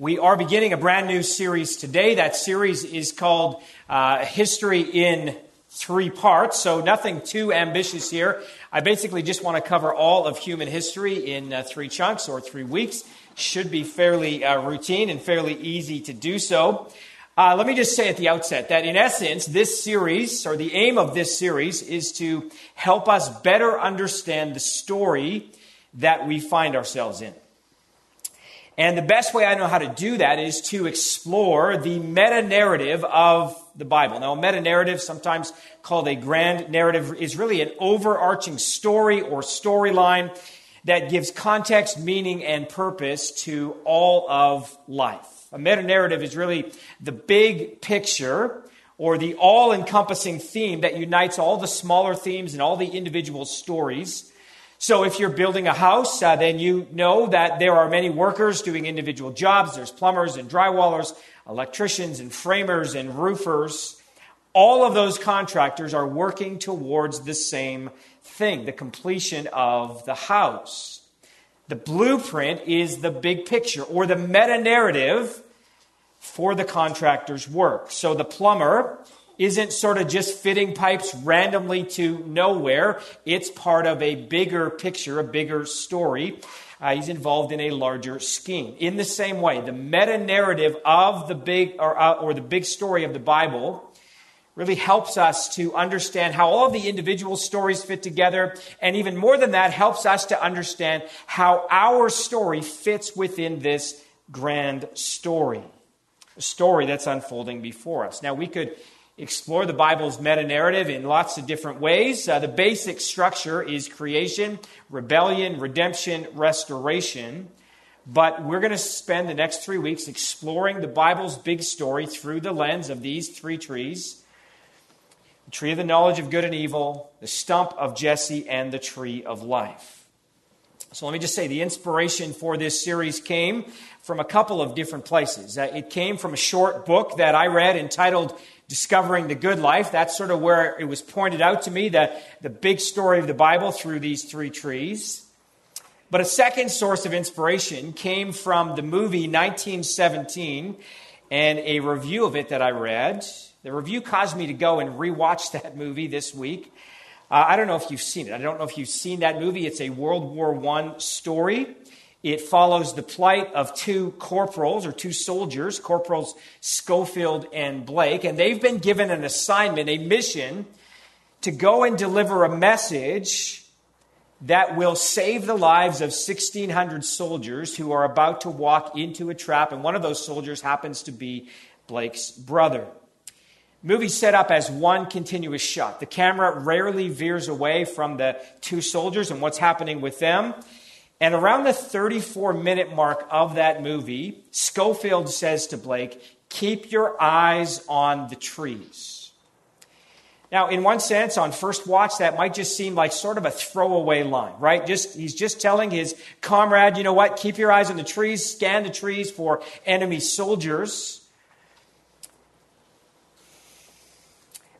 We are beginning a brand new series today. That series is called History in Three Parts, so nothing too ambitious here. I basically just want to cover all of human history in three chunks or 3 weeks. Should be fairly routine and fairly easy to do so. Let me just say at the outset that in essence, this series, or the aim of this series, is to help us better understand the story that we find ourselves in. And the best way I know how to do that is to explore the meta-narrative of the Bible. Now, a meta-narrative, sometimes called a grand narrative, is really an overarching story or storyline that gives context, meaning, and purpose to all of life. A meta-narrative is really the big picture or the all-encompassing theme that unites all the smaller themes and all the individual stories. So if you're building a house, then you know that there are many workers doing individual jobs. There's plumbers and drywallers, electricians and framers and roofers. All of those contractors are working towards the same thing, the completion of the house. The blueprint is the big picture or the meta-narrative for the contractor's work. So the plumber isn't sort of just fitting pipes randomly to nowhere. It's part of a bigger picture, a bigger story. He's involved in a larger scheme. In the same way, the meta-narrative of the big or the big story of the Bible really helps us to understand how all the individual stories fit together, and even more than that, helps us to understand how our story fits within this grand story, a story that's unfolding before us. Now, we could explore the Bible's meta-narrative in lots of different ways. The basic structure is creation, rebellion, redemption, restoration. But we're going to spend the next 3 weeks exploring the Bible's big story through the lens of these three trees: the tree of the knowledge of good and evil, the stump of Jesse, and the tree of life. So let me just say, the inspiration for this series came from a couple of different places. It came from a short book that I read entitled Discovering the Good Life. That's sort of where it was pointed out to me, the big story of the Bible through these three trees. But a second source of inspiration came from the movie 1917 and a review of it that I read. The review caused me to go and rewatch that movie this week. I don't know if you've seen it. I don't know if you've seen that movie. It's a World War I story. It follows the plight of two corporals or two soldiers, Corporals Schofield and Blake, and they've been given an assignment, a mission, to go and deliver a message that will save the lives of 1,600 soldiers who are about to walk into a trap, and one of those soldiers happens to be Blake's brother. Movie set up as one continuous shot. The camera rarely veers away from the two soldiers and what's happening with them. And around the 34-minute mark of that movie, Schofield says to Blake, "Keep your eyes on the trees." Now, in one sense, on first watch, that might just seem like sort of a throwaway line, right? He's just telling his comrade, you know what, keep your eyes on the trees, scan the trees for enemy soldiers.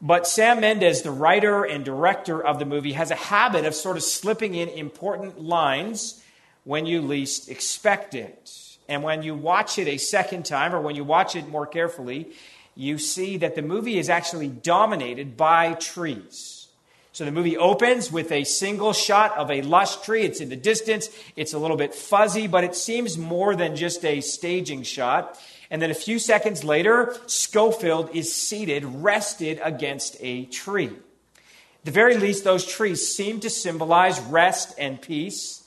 But Sam Mendes, the writer and director of the movie, has a habit of sort of slipping in important lines when you least expect it. And when you watch it a second time, or when you watch it more carefully, you see that the movie is actually dominated by trees. So the movie opens with a single shot of a lush tree. It's in the distance. It's a little bit fuzzy, but it seems more than just a staging shot. And then a few seconds later, Schofield is seated, rested against a tree. At the very least, those trees seem to symbolize rest and peace.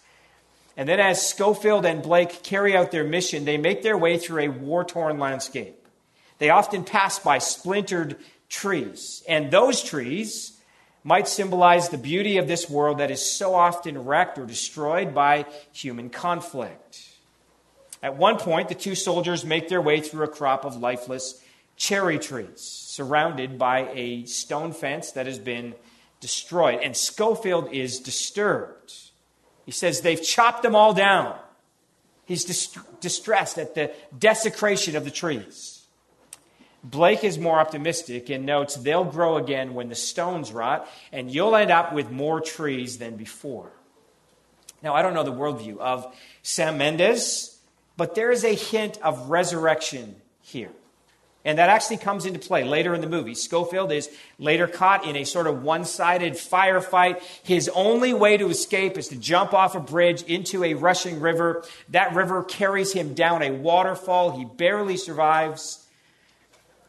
And then as Schofield and Blake carry out their mission, they make their way through a war-torn landscape. They often pass by splintered trees. And those trees might symbolize the beauty of this world that is so often wrecked or destroyed by human conflict. At one point, the two soldiers make their way through a crop of lifeless cherry trees, surrounded by a stone fence that has been destroyed. And Schofield is disturbed. He says they've chopped them all down. He's distressed at the desecration of the trees. Blake is more optimistic and notes they'll grow again when the stones rot, and you'll end up with more trees than before. Now, I don't know the worldview of Sam Mendes, But there is a hint of resurrection here. And that actually comes into play later in the movie. Schofield is later caught in a sort of one-sided firefight. His only way to escape is to jump off a bridge into a rushing river. That river carries him down a waterfall. He barely survives.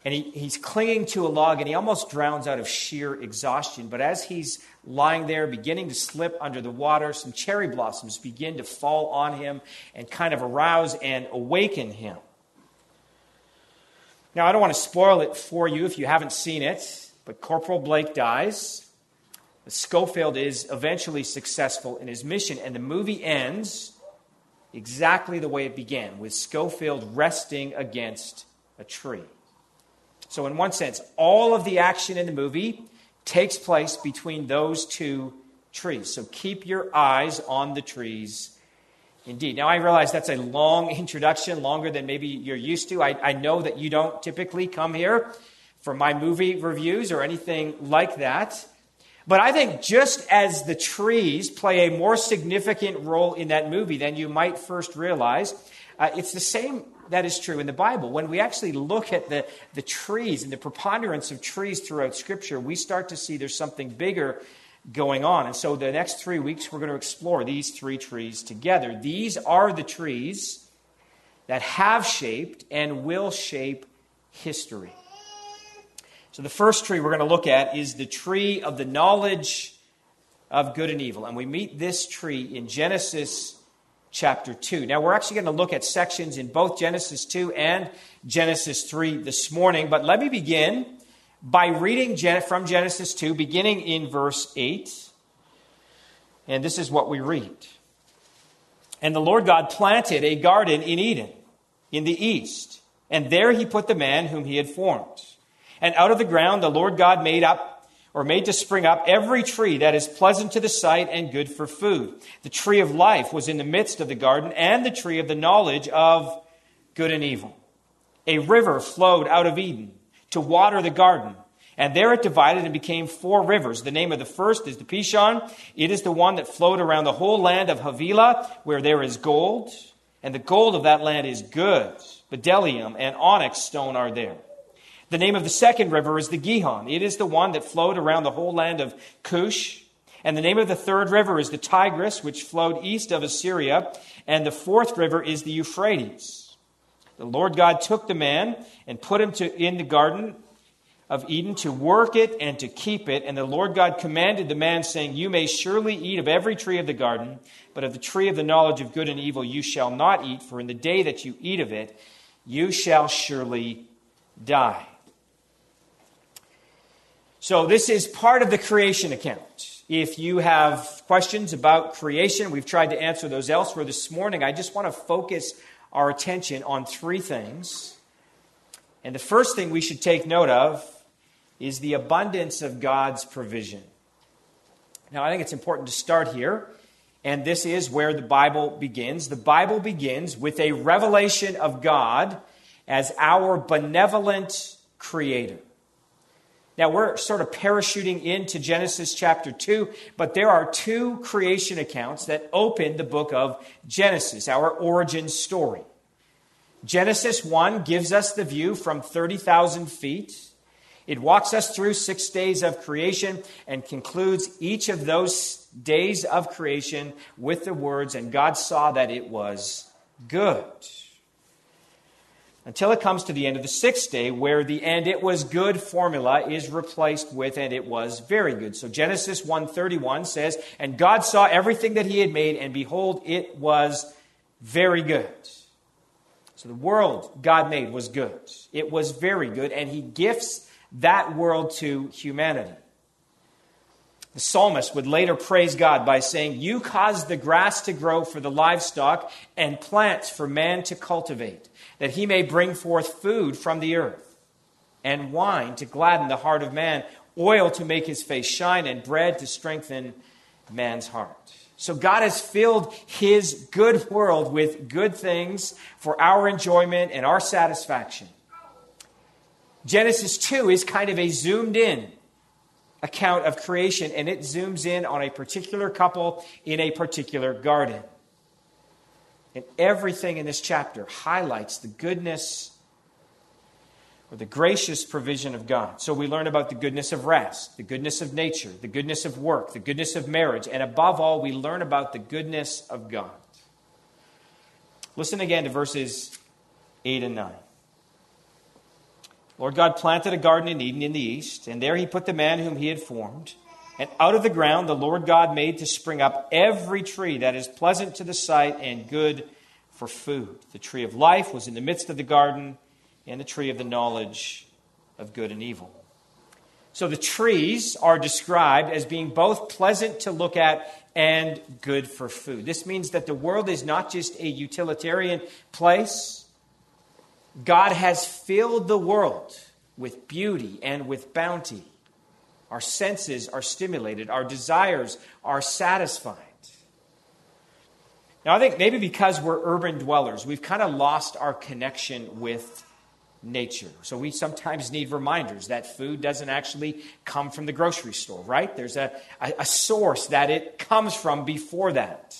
And he's clinging to a log, and he almost drowns out of sheer exhaustion. But as he's lying there, beginning to slip under the water, some cherry blossoms begin to fall on him and kind of arouse and awaken him. Now, I don't want to spoil it for you if you haven't seen it, but Corporal Blake dies. Schofield is eventually successful in his mission, and the movie ends exactly the way it began, with Schofield resting against a tree. So in one sense, all of the action in the movie takes place between those two trees. So keep your eyes on the trees indeed. Now, I realize that's a long introduction, longer than maybe you're used to. I know that you don't typically come here for my movie reviews or anything like that. But I think just as the trees play a more significant role in that movie than you might first realize, it's the same that is true in the Bible. When we actually look at the trees and the preponderance of trees throughout Scripture, we start to see there's something bigger going on. And so the next 3 weeks, we're going to explore these three trees together. These are the trees that have shaped and will shape history. So the first tree we're going to look at is the tree of the knowledge of good and evil. And we meet this tree in Genesis chapter 2. Now, we're actually going to look at sections in both Genesis 2 and Genesis 3 this morning. But let me begin by reading from Genesis 2, beginning in verse 8, and this is what we read. And the Lord God planted a garden in Eden, in the east, and there he put the man whom he had formed. And out of the ground the Lord God made to spring up every tree that is pleasant to the sight and good for food. The tree of life was in the midst of the garden, and the tree of the knowledge of good and evil. A river flowed out of Eden to water the garden. And there it divided and became four rivers. The name of the first is the Pishon. It is the one that flowed around the whole land of Havilah, where there is gold. And the gold of that land is good. Bdellium and onyx stone are there. The name of the second river is the Gihon. It is the one that flowed around the whole land of Cush. And the name of the third river is the Tigris, which flowed east of Assyria. And the fourth river is the Euphrates. The Lord God took the man and put him in the garden of Eden to work it and to keep it. And the Lord God commanded the man, saying, "You may surely eat of every tree of the garden, but of the tree of the knowledge of good and evil you shall not eat, for in the day that you eat of it, you shall surely die." So this is part of the creation account. If you have questions about creation, we've tried to answer those elsewhere this morning. I just want to focus our attention on three things. And the first thing we should take note of is the abundance of God's provision. Now, I think it's important to start here, and this is where the Bible begins. The Bible begins with a revelation of God as our benevolent creator. Now, we're sort of parachuting into Genesis chapter 2, but there are two creation accounts that open the book of Genesis, our origin story. Genesis 1 gives us the view from 30,000 feet. It walks us through 6 days of creation and concludes each of those days of creation with the words, "And God saw that it was good," until it comes to the end of the sixth day, where the "and it was good" formula is replaced with "and it was very good." So Genesis 1:31 says, "And God saw everything that he had made, and behold, it was very good." So the world God made was good. It was very good, and he gifts that world to humanity. The psalmist would later praise God by saying, "You caused the grass to grow for the livestock and plants for man to cultivate, that he may bring forth food from the earth, and wine to gladden the heart of man, oil to make his face shine, and bread to strengthen man's heart." So God has filled his good world with good things for our enjoyment and our satisfaction. Genesis 2 is kind of a zoomed in account of creation, and it zooms in on a particular couple in a particular garden. And everything in this chapter highlights the goodness or the gracious provision of God. So we learn about the goodness of rest, the goodness of nature, the goodness of work, the goodness of marriage, and above all, we learn about the goodness of God. Listen again to verses 8 and 9. Lord God planted a garden in Eden in the east, and there he put the man whom he had formed. And out of the ground the Lord God made to spring up every tree that is pleasant to the sight and good for food. The tree of life was in the midst of the garden, and the tree of the knowledge of good and evil. So the trees are described as being both pleasant to look at and good for food. This means that the world is not just a utilitarian place. God has filled the world with beauty and with bounty. Our senses are stimulated. Our desires are satisfied. Now, I think maybe because we're urban dwellers, we've kind of lost our connection with nature. So we sometimes need reminders that food doesn't actually come from the grocery store, right? There's a source that it comes from before that.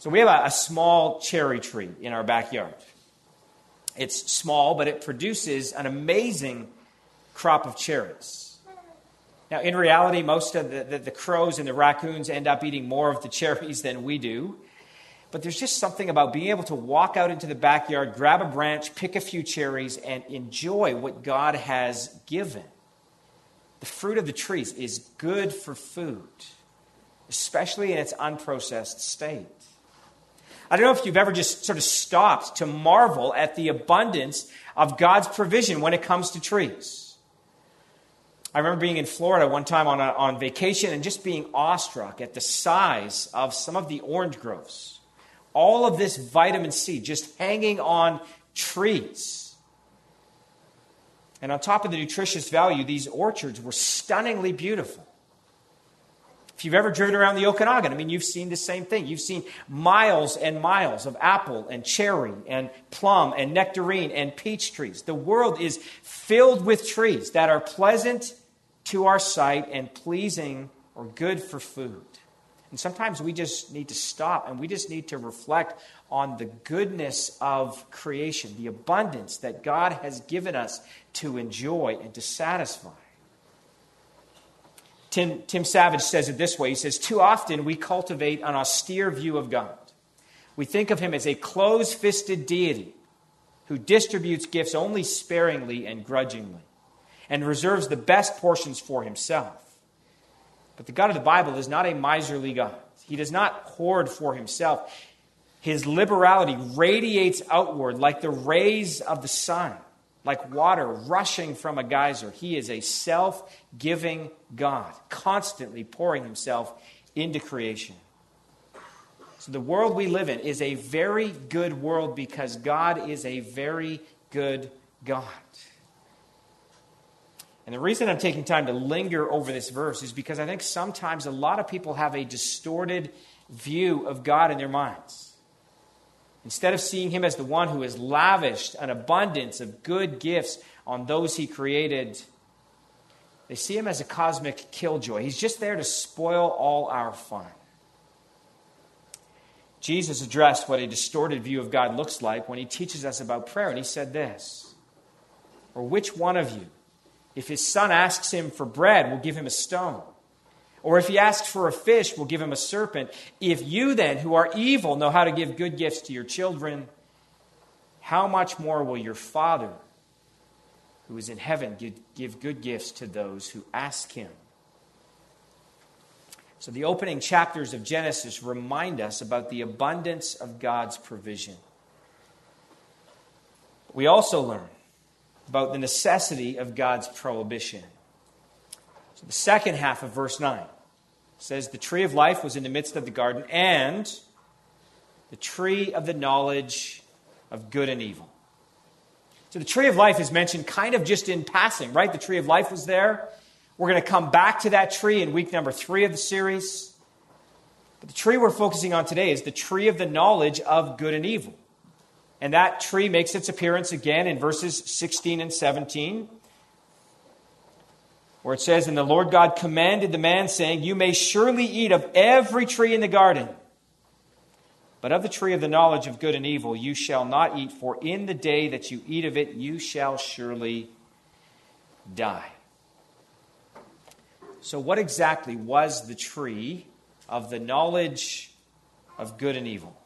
So we have a small cherry tree in our backyard. It's small, but it produces an amazing crop of cherries. Now, in reality, most of the crows and the raccoons end up eating more of the cherries than we do. But there's just something about being able to walk out into the backyard, grab a branch, pick a few cherries, and enjoy what God has given. The fruit of the trees is good for food, especially in its unprocessed state. I don't know if you've ever just sort of stopped to marvel at the abundance of God's provision when it comes to trees. I remember being in Florida one time on vacation and just being awestruck at the size of some of the orange groves. All of this vitamin C just hanging on trees. And on top of the nutritious value, these orchards were stunningly beautiful. If you've ever driven around the Okanagan, I mean, you've seen the same thing. You've seen miles and miles of apple and cherry and plum and nectarine and peach trees. The world is filled with trees that are pleasant to our sight and pleasing or good for food. And sometimes we just need to stop and we just need to reflect on the goodness of creation, the abundance that God has given us to enjoy and to satisfy. Tim Savage says it this way. He says, too often we cultivate an austere view of God. We think of him as a close-fisted deity who distributes gifts only sparingly and grudgingly and reserves the best portions for himself. But the God of the Bible is not a miserly God. He does not hoard for himself. His liberality radiates outward like the rays of the sun, like water rushing from a geyser. He is a self-giving God, constantly pouring himself into creation. So the world we live in is a very good world because God is a very good God. And the reason I'm taking time to linger over this verse is because I think sometimes a lot of people have a distorted view of God in their minds. Instead of seeing him as the one who has lavished an abundance of good gifts on those he created, they see him as a cosmic killjoy. He's just there to spoil all our fun. Jesus addressed what a distorted view of God looks like when he teaches us about prayer, and he said this, or which one of you, if his son asks him for bread, will give him a stone? Or if he asks for a fish, we'll give him a serpent. If you then, who are evil, know how to give good gifts to your children, how much more will your Father, who is in heaven, give good gifts to those who ask him? So the opening chapters of Genesis remind us about the abundance of God's provision. We also learn about the necessity of God's prohibition. The second half of verse 9 says, the tree of life was in the midst of the garden and the tree of the knowledge of good and evil. So the tree of life is mentioned kind of just in passing, right? The tree of life was there. We're going to come back to that tree in week number 3 of the series. But the tree we're focusing on today is the tree of the knowledge of good and evil. And that tree makes its appearance again in verses 16 and 17. Where it says, and the Lord God commanded the man, saying, you may surely eat of every tree in the garden, But of the tree of the knowledge of good and evil you shall not eat, for in the day that you eat of it, you shall surely die. So what exactly was the tree of the knowledge of good and evil?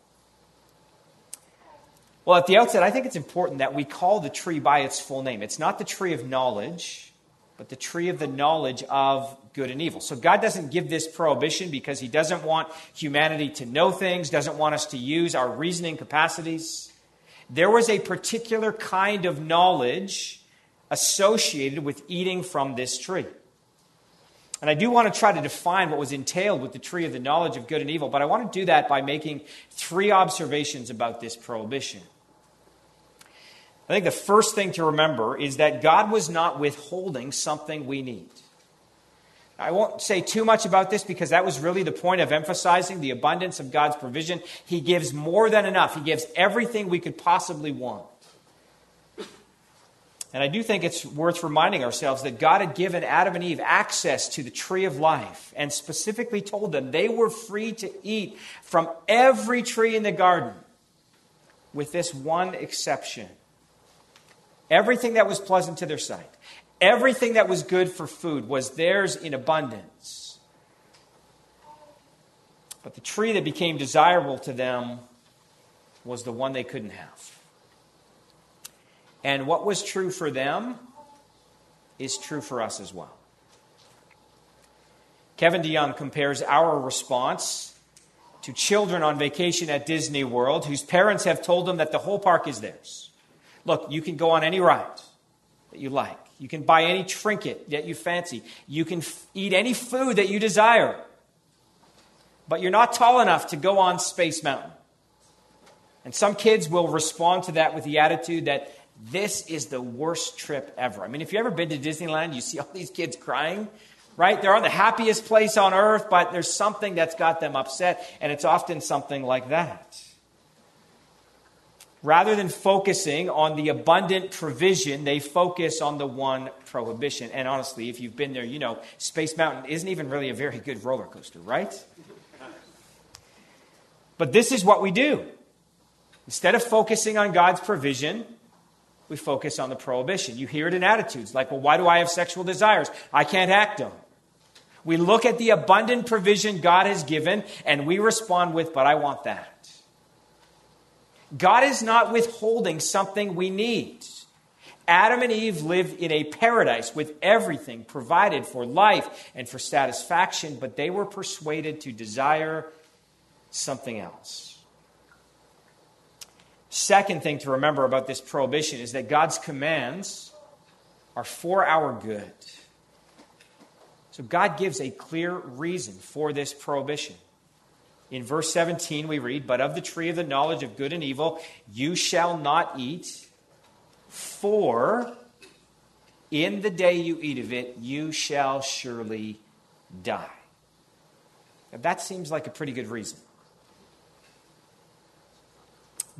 Well, at the outset, I think it's important that we call the tree by its full name. It's not the tree of knowledge, but the tree of the knowledge of good and evil. So God doesn't give this prohibition because he doesn't want humanity to know things, doesn't want us to use our reasoning capacities. There was a particular kind of knowledge associated with eating from this tree. And I do want to try to define what was entailed with the tree of the knowledge of good and evil, but I want to do that by making three observations about this prohibition. I think the first thing to remember is that God was not withholding something we need. I won't say too much about this because that was really the point of emphasizing the abundance of God's provision. He gives more than enough. He gives everything we could possibly want. And I do think it's worth reminding ourselves that God had given Adam and Eve access to the tree of life and specifically told them they were free to eat from every tree in the garden, with this one exception. Everything that was pleasant to their sight, everything that was good for food was theirs in abundance. But the tree that became desirable to them was the one they couldn't have. And what was true for them is true for us as well. Kevin DeYoung compares our response to children on vacation at Disney World whose parents have told them that the whole park is theirs. Look, you can go on any ride that you like. You can buy any trinket that you fancy. You can eat any food that you desire. But you're not tall enough to go on Space Mountain. And some kids will respond to that with the attitude that this is the worst trip ever. I mean, if you've ever been to Disneyland, you see all these kids crying, right? They're on the happiest place on earth, but there's something that's got them upset, and it's often something like that. Rather than focusing on the abundant provision, they focus on the one prohibition. And honestly, if you've been there, you know, Space Mountain isn't even really a very good roller coaster, right? But this is what we do. Instead of focusing on God's provision, we focus on the prohibition. You hear it in attitudes like, well, why do I have sexual desires? I can't act on. We look at the abundant provision God has given and we respond with, but I want that. God is not withholding something we need. Adam and Eve lived in a paradise with everything provided for life and for satisfaction, but they were persuaded to desire something else. Second thing to remember about this prohibition is that God's commands are for our good. So God gives a clear reason for this prohibition. In verse 17 we read, "But of the tree of the knowledge of good and evil you shall not eat, for in the day you eat of it you shall surely die." Now, that seems like a pretty good reason.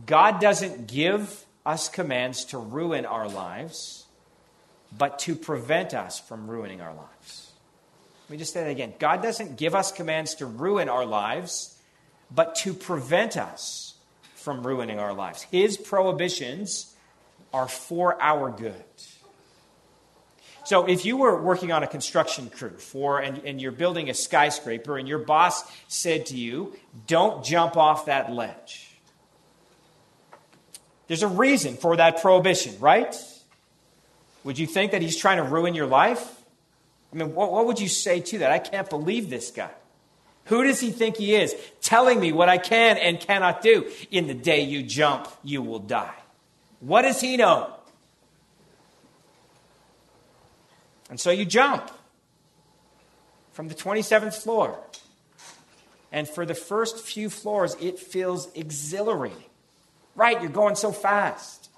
God doesn't give us commands to ruin our lives, but to prevent us from ruining our lives. Let me just say that again. God doesn't give us commands to ruin our lives, but to prevent us from ruining our lives. His prohibitions are for our good. So if you were working on a construction crew and you're building a skyscraper and your boss said to you, "Don't jump off that ledge." There's a reason for that prohibition, right? Would you think that he's trying to ruin your life? I mean, what would you say to that? I can't believe this guy. Who does he think he is, telling me what I can and cannot do? In the day you jump, you will die. What does he know? And so you jump from the 27th floor. And for the first few floors, it feels exhilarating. Right, you're going so fast.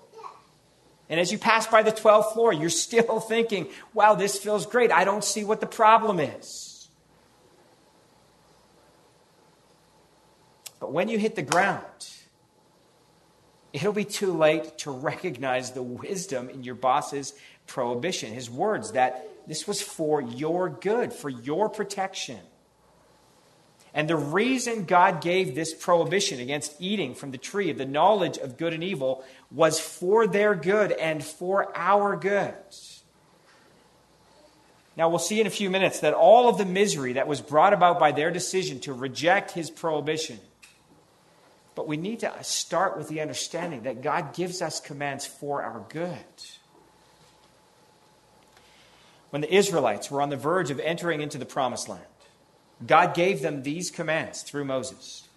And as you pass by the 12th floor, you're still thinking, wow, this feels great. I don't see what the problem is. But when you hit the ground, it'll be too late to recognize the wisdom in your boss's prohibition, his words that this was for your good, for your protection. And the reason God gave this prohibition against eating from the tree of the knowledge of good and evil was for their good and for our good. Now, we'll see in a few minutes that all of the misery that was brought about by their decision to reject his prohibition. But we need to start with the understanding that God gives us commands for our good. When the Israelites were on the verge of entering into the promised land, God gave them these commands through Moses.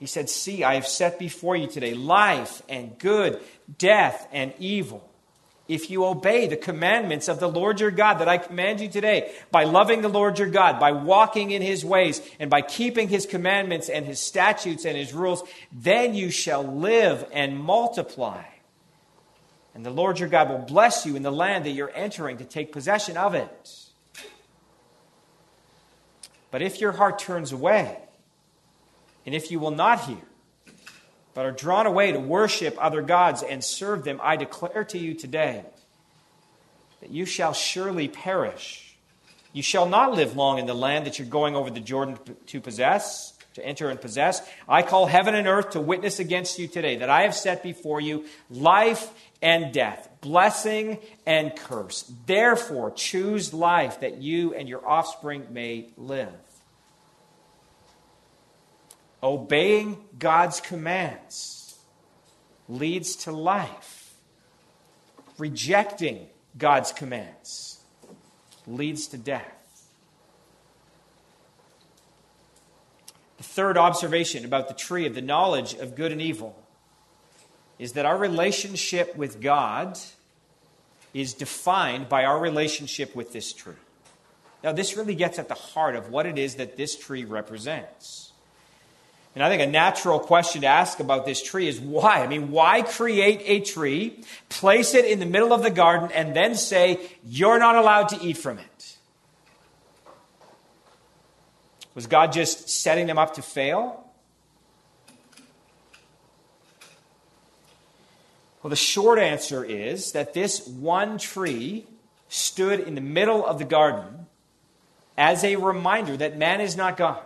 He said, "See, I have set before you today life and good, death and evil. If you obey the commandments of the Lord your God that I command you today, by loving the Lord your God, by walking in his ways, and by keeping his commandments and his statutes and his rules, then you shall live and multiply. And the Lord your God will bless you in the land that you're entering to take possession of it. But if your heart turns away, and if you will not hear, but are drawn away to worship other gods and serve them, I declare to you today that you shall surely perish. You shall not live long in the land that you're going over the Jordan to possess, to enter and possess. I call heaven and earth to witness against you today that I have set before you life and death, blessing and curse. Therefore, choose life that you and your offspring may live." Obeying God's commands leads to life. Rejecting God's commands leads to death. The third observation about the tree of the knowledge of good and evil is that our relationship with God is defined by our relationship with this tree. Now, this really gets at the heart of what it is that this tree represents. And I think a natural question to ask about this tree is why? I mean, why create a tree, place it in the middle of the garden, and then say, you're not allowed to eat from it? Was God just setting them up to fail? Well, the short answer is that this one tree stood in the middle of the garden as a reminder that man is not God.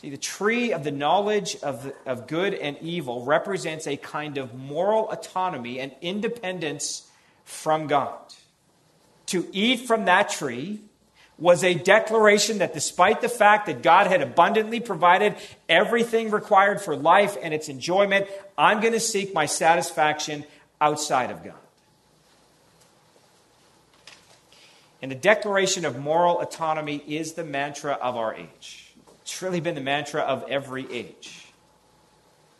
See, the tree of the knowledge of good and evil represents a kind of moral autonomy and independence from God. To eat from that tree was a declaration that despite the fact that God had abundantly provided everything required for life and its enjoyment, I'm going to seek my satisfaction outside of God. And the declaration of moral autonomy is the mantra of our age. It's really been the mantra of every age.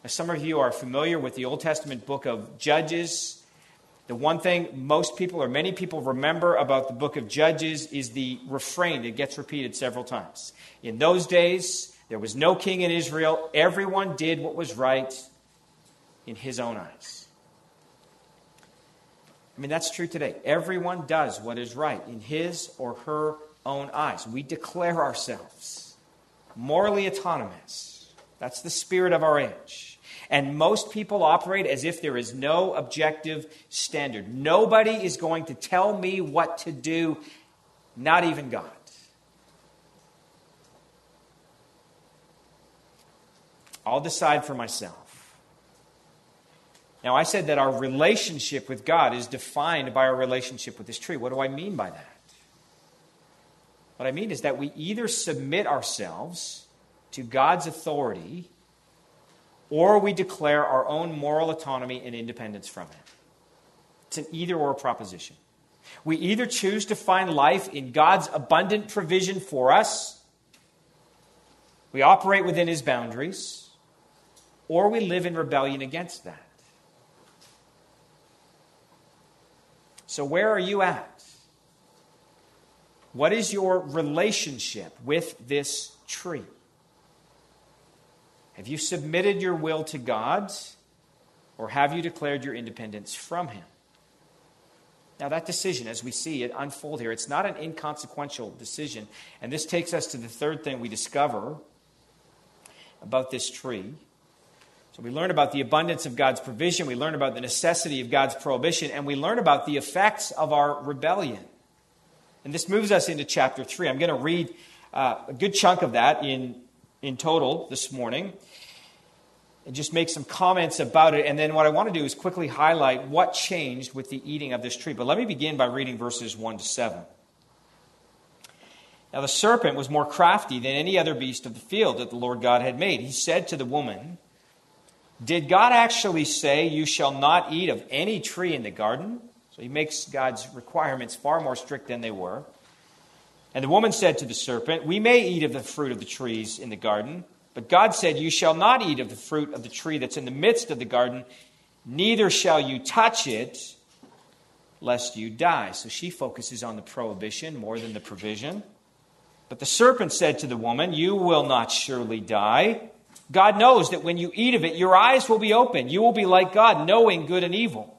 Now, some of you are familiar with the Old Testament book of Judges. The one thing most people or many people remember about the book of Judges is the refrain that gets repeated several times. In those days, there was no king in Israel. Everyone did what was right in his own eyes. I mean, that's true today. Everyone does what is right in his or her own eyes. We declare ourselves morally autonomous. That's the spirit of our age. And most people operate as if there is no objective standard. Nobody is going to tell me what to do, not even God. I'll decide for myself. Now, I said that our relationship with God is defined by our relationship with this tree. What do I mean by that? What I mean is that we either submit ourselves to God's authority, or we declare our own moral autonomy and independence from it. It's an either-or proposition. We either choose to find life in God's abundant provision for us, we operate within his boundaries, or we live in rebellion against that. So where are you at? What is your relationship with this tree? Have you submitted your will to God, or have you declared your independence from him? Now, that decision, as we see it unfold here, it's not an inconsequential decision. And this takes us to the third thing we discover about this tree. So we learn about the abundance of God's provision, we learn about the necessity of God's prohibition, and we learn about the effects of our rebellion. And this moves us into chapter 3. I'm going to read a good chunk of that in total this morning, and just make some comments about it. And then what I want to do is quickly highlight what changed with the eating of this tree. But let me begin by reading verses 1 to 7. Now the serpent was more crafty than any other beast of the field that the Lord God had made. He said to the woman, "Did God actually say you shall not eat of any tree in the garden?" So he makes God's requirements far more strict than they were. And the woman said to the serpent, "We may eat of the fruit of the trees in the garden, but God said you shall not eat of the fruit of the tree that's in the midst of the garden, neither shall you touch it, lest you die." So she focuses on the prohibition more than the provision. But the serpent said to the woman, "You will not surely die. God knows that when you eat of it, your eyes will be open. You will be like God, knowing good and evil."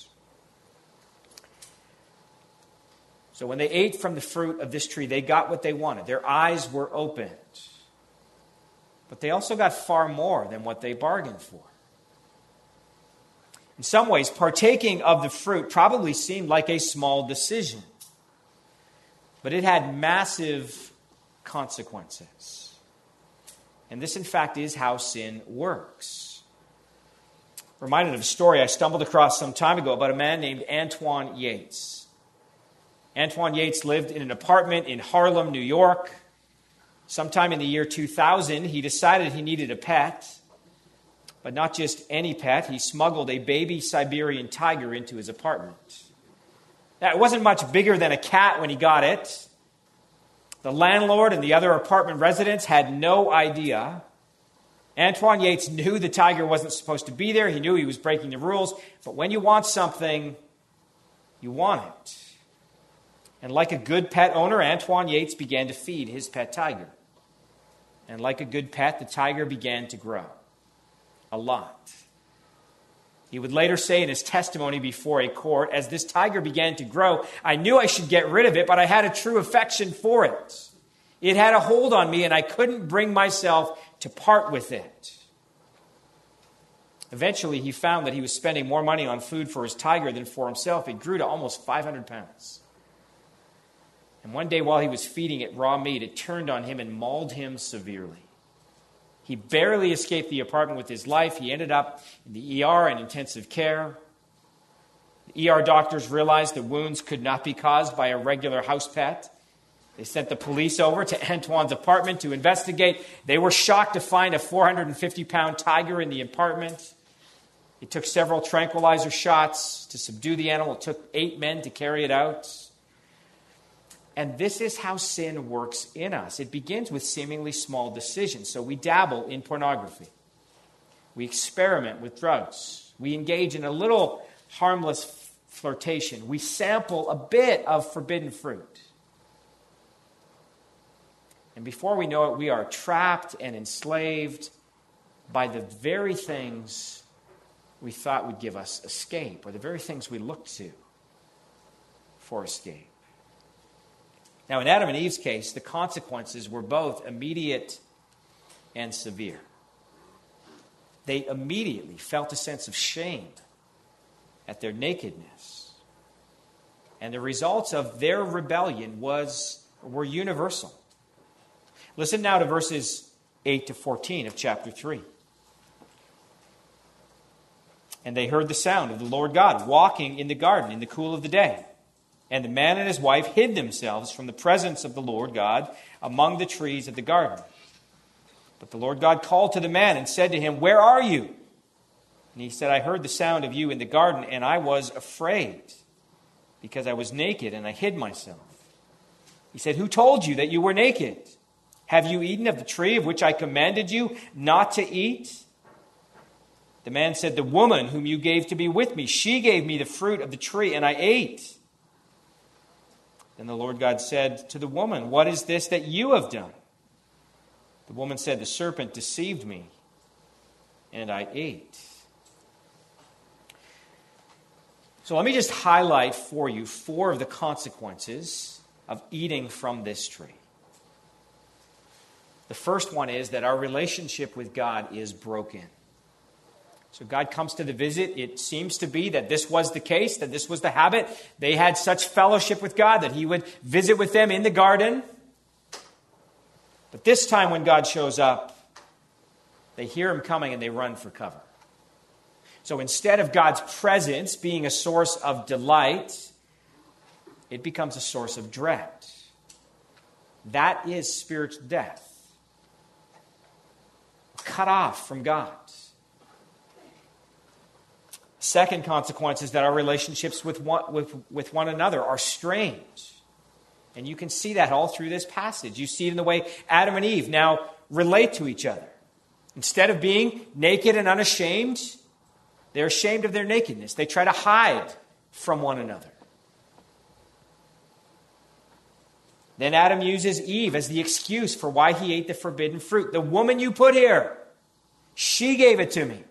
So when they ate from the fruit of this tree, they got what they wanted. Their eyes were opened. But they also got far more than what they bargained for. In some ways, partaking of the fruit probably seemed like a small decision, but it had massive consequences. And this, in fact, is how sin works. Reminded of a story I stumbled across some time ago about a man named Antoine Yates. Antoine Yates lived in an apartment in Harlem, New York. Sometime in the year 2000, he decided he needed a pet, but not just any pet. He smuggled a baby Siberian tiger into his apartment. Now, it wasn't much bigger than a cat when he got it. The landlord and the other apartment residents had no idea. Antoine Yates knew the tiger wasn't supposed to be there. He knew he was breaking the rules. But when you want something, you want it. And like a good pet owner, Antoine Yates began to feed his pet tiger. And like a good pet, the tiger began to grow. A lot. He would later say in his testimony before a court, "As this tiger began to grow, I knew I should get rid of it, but I had a true affection for it. It had a hold on me, and I couldn't bring myself to part with it." Eventually, he found that he was spending more money on food for his tiger than for himself. It grew to almost 500 pounds. And one day, while he was feeding it raw meat, it turned on him and mauled him severely. He barely escaped the apartment with his life. He ended up in the ER and intensive care. The ER doctors realized the wounds could not be caused by a regular house pet. They sent the police over to Antoine's apartment to investigate. They were shocked to find a 450-pound tiger in the apartment. It took several tranquilizer shots to subdue the animal. It took 8 men to carry it out. And this is how sin works in us. It begins with seemingly small decisions. So we dabble in pornography. We experiment with drugs. We engage in a little harmless flirtation. We sample a bit of forbidden fruit. And before we know it, we are trapped and enslaved by the very things we thought would give us escape, or the very things we looked to for escape. Now, in Adam and Eve's case, the consequences were both immediate and severe. They immediately felt a sense of shame at their nakedness. And the results of their rebellion were universal. Listen now to verses 8 to 14 of chapter 3. "And they heard the sound of the Lord God walking in the garden in the cool of the day. And the man and his wife hid themselves from the presence of the Lord God among the trees of the garden. But the Lord God called to the man and said to him, 'Where are you?' And he said, 'I heard the sound of you in the garden, and I was afraid, because I was naked, and I hid myself.' He said, 'Who told you that you were naked? Have you eaten of the tree of which I commanded you not to eat?' The man said, 'The woman whom you gave to be with me, she gave me the fruit of the tree, and I ate.' And the Lord God said to the woman, 'What is this that you have done?' The woman said, 'The serpent deceived me, and I ate.' So let me just highlight for you four of the consequences of eating from this tree. The first one is that our relationship with God is broken. So God comes to the visit. It seems to be that this was the case, that this was the habit. They had such fellowship with God that he would visit with them in the garden. But this time when God shows up, they hear him coming and they run for cover. So instead of God's presence being a source of delight, it becomes a source of dread. That is spiritual death. Cut off from God. Second consequence is that our relationships with one another are strained. And you can see that all through this passage. You see it in the way Adam and Eve now relate to each other. Instead of being naked and unashamed, they're ashamed of their nakedness. They try to hide from one another. Then Adam uses Eve as the excuse for why he ate the forbidden fruit. The woman you put here, she gave it to me.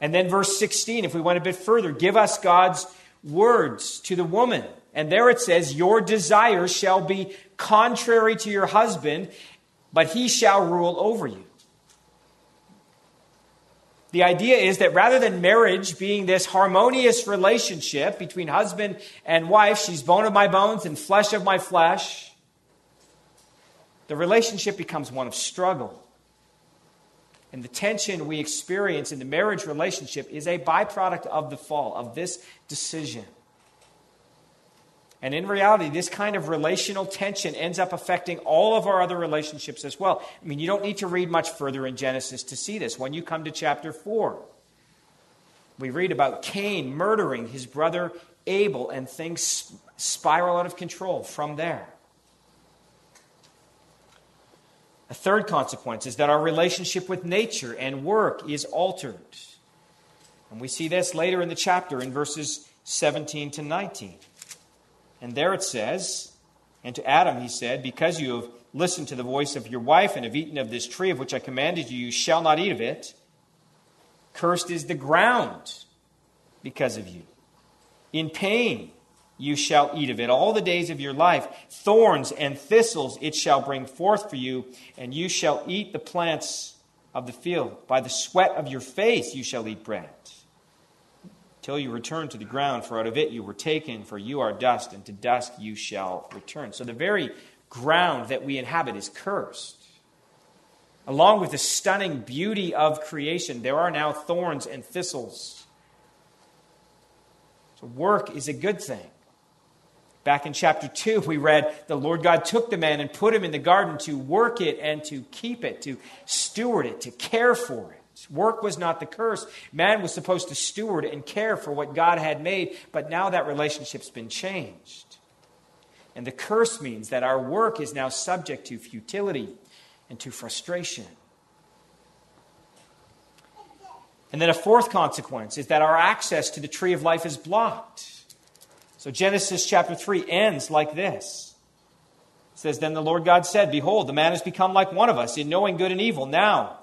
And then verse 16, if we went a bit further, give us God's words to the woman. And there it says, your desire shall be contrary to your husband, but he shall rule over you. The idea is that rather than marriage being this harmonious relationship between husband and wife, she's bone of my bones and flesh of my flesh, the relationship becomes one of struggle. And the tension we experience in the marriage relationship is a byproduct of the fall, of this decision. And in reality, this kind of relational tension ends up affecting all of our other relationships as well. I mean, you don't need to read much further in Genesis to see this. When you come to chapter 4, we read about Cain murdering his brother Abel, and things spiral out of control from there. A third consequence is that our relationship with nature and work is altered. And we see this later in the chapter in verses 17 to 19. And there it says, and to Adam he said, because you have listened to the voice of your wife and have eaten of this tree of which I commanded you, you shall not eat of it. Cursed is the ground because of you. In pain you shall eat of it all the days of your life. Thorns and thistles it shall bring forth for you, and you shall eat the plants of the field. By the sweat of your face you shall eat bread, till you return to the ground, for out of it you were taken, for you are dust, and to dust you shall return. So the very ground that we inhabit is cursed. Along with the stunning beauty of creation, there are now thorns and thistles. So work is a good thing. Back in chapter 2, we read, the Lord God took the man and put him in the garden to work it and to keep it, to steward it, to care for it. Work was not the curse. Man was supposed to steward and care for what God had made, but now that relationship's been changed. And the curse means that our work is now subject to futility and to frustration. And then a fourth consequence is that our access to the tree of life is blocked. So Genesis chapter 3 ends like this. It says, then the Lord God said, behold, the man has become like one of us in knowing good and evil. Now,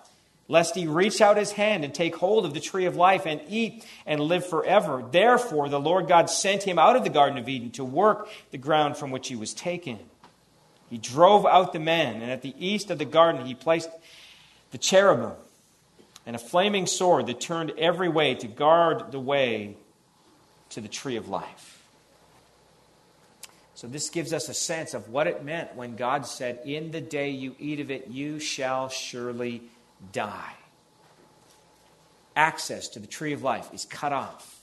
lest he reach out his hand and take hold of the tree of life and eat and live forever. Therefore, the Lord God sent him out of the Garden of Eden to work the ground from which he was taken. He drove out the man, and at the east of the garden he placed the cherubim and a flaming sword that turned every way to guard the way to the tree of life. So this gives us a sense of what it meant when God said, in the day you eat of it, you shall surely die. Access to the tree of life is cut off.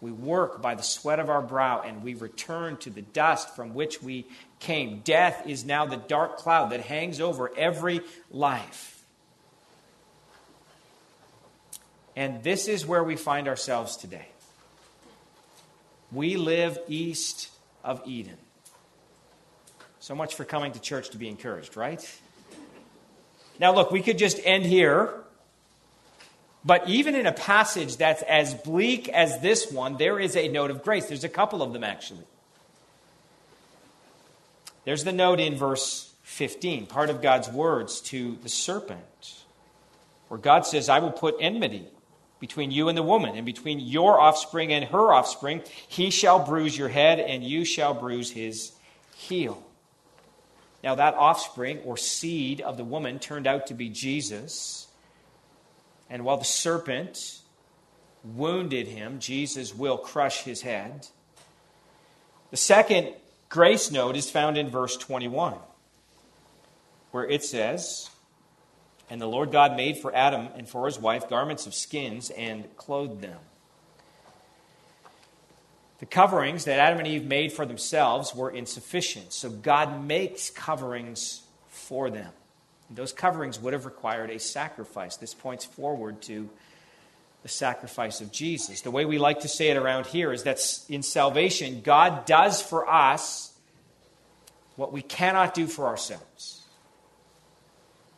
We work by the sweat of our brow, and we return to the dust from which we came. Death is now the dark cloud that hangs over every life. And this is where we find ourselves today. We live east of Eden. So much for coming to church to be encouraged, right? Now, look, we could just end here, but even in a passage that's as bleak as this one, there is a note of grace. There's a couple of them, actually. There's the note in verse 15, part of God's words to the serpent, where God says, I will put enmity between you and the woman, and between your offspring and her offspring. He shall bruise your head, and you shall bruise his heel. Now that offspring or seed of the woman turned out to be Jesus. And while the serpent wounded him, Jesus will crush his head. The second grace note is found in verse 21, where it says, "And the Lord God made for Adam and for his wife garments of skins and clothed them." The coverings that Adam and Eve made for themselves were insufficient, so God makes coverings for them. And those coverings would have required a sacrifice. This points forward to the sacrifice of Jesus. The way we like to say it around here is that in salvation, God does for us what we cannot do for ourselves.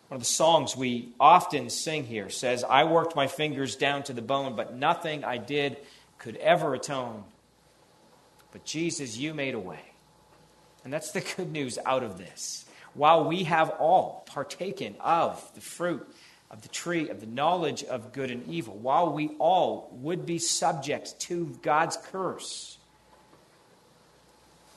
One of the songs we often sing here says, "I worked my fingers down to the bone, but nothing I did could ever atone. But Jesus, you made a way." And that's the good news out of this. While we have all partaken of the fruit of the tree of the knowledge of good and evil, while we all would be subject to God's curse,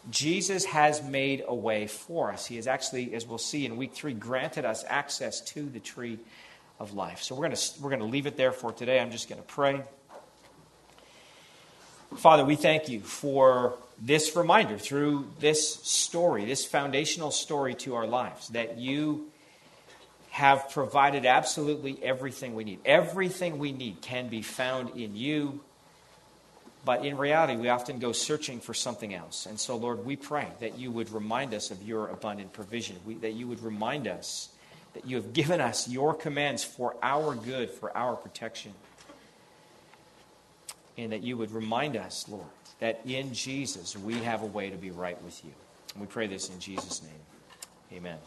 Jesus has made a way for us. He has actually, as we'll see in week 3, granted us access to the tree of life. So we're going to leave it there for today. I'm just going to pray. Father, we thank you for this reminder through this story, this foundational story to our lives, that you have provided absolutely everything we need. Everything we need can be found in you, but in reality, we often go searching for something else. And so, Lord, we pray that you would remind us of your abundant provision, that you would remind us that you have given us your commands for our good, for our protection. And that you would remind us, Lord, that in Jesus we have a way to be right with you. And we pray this in Jesus' name. Amen.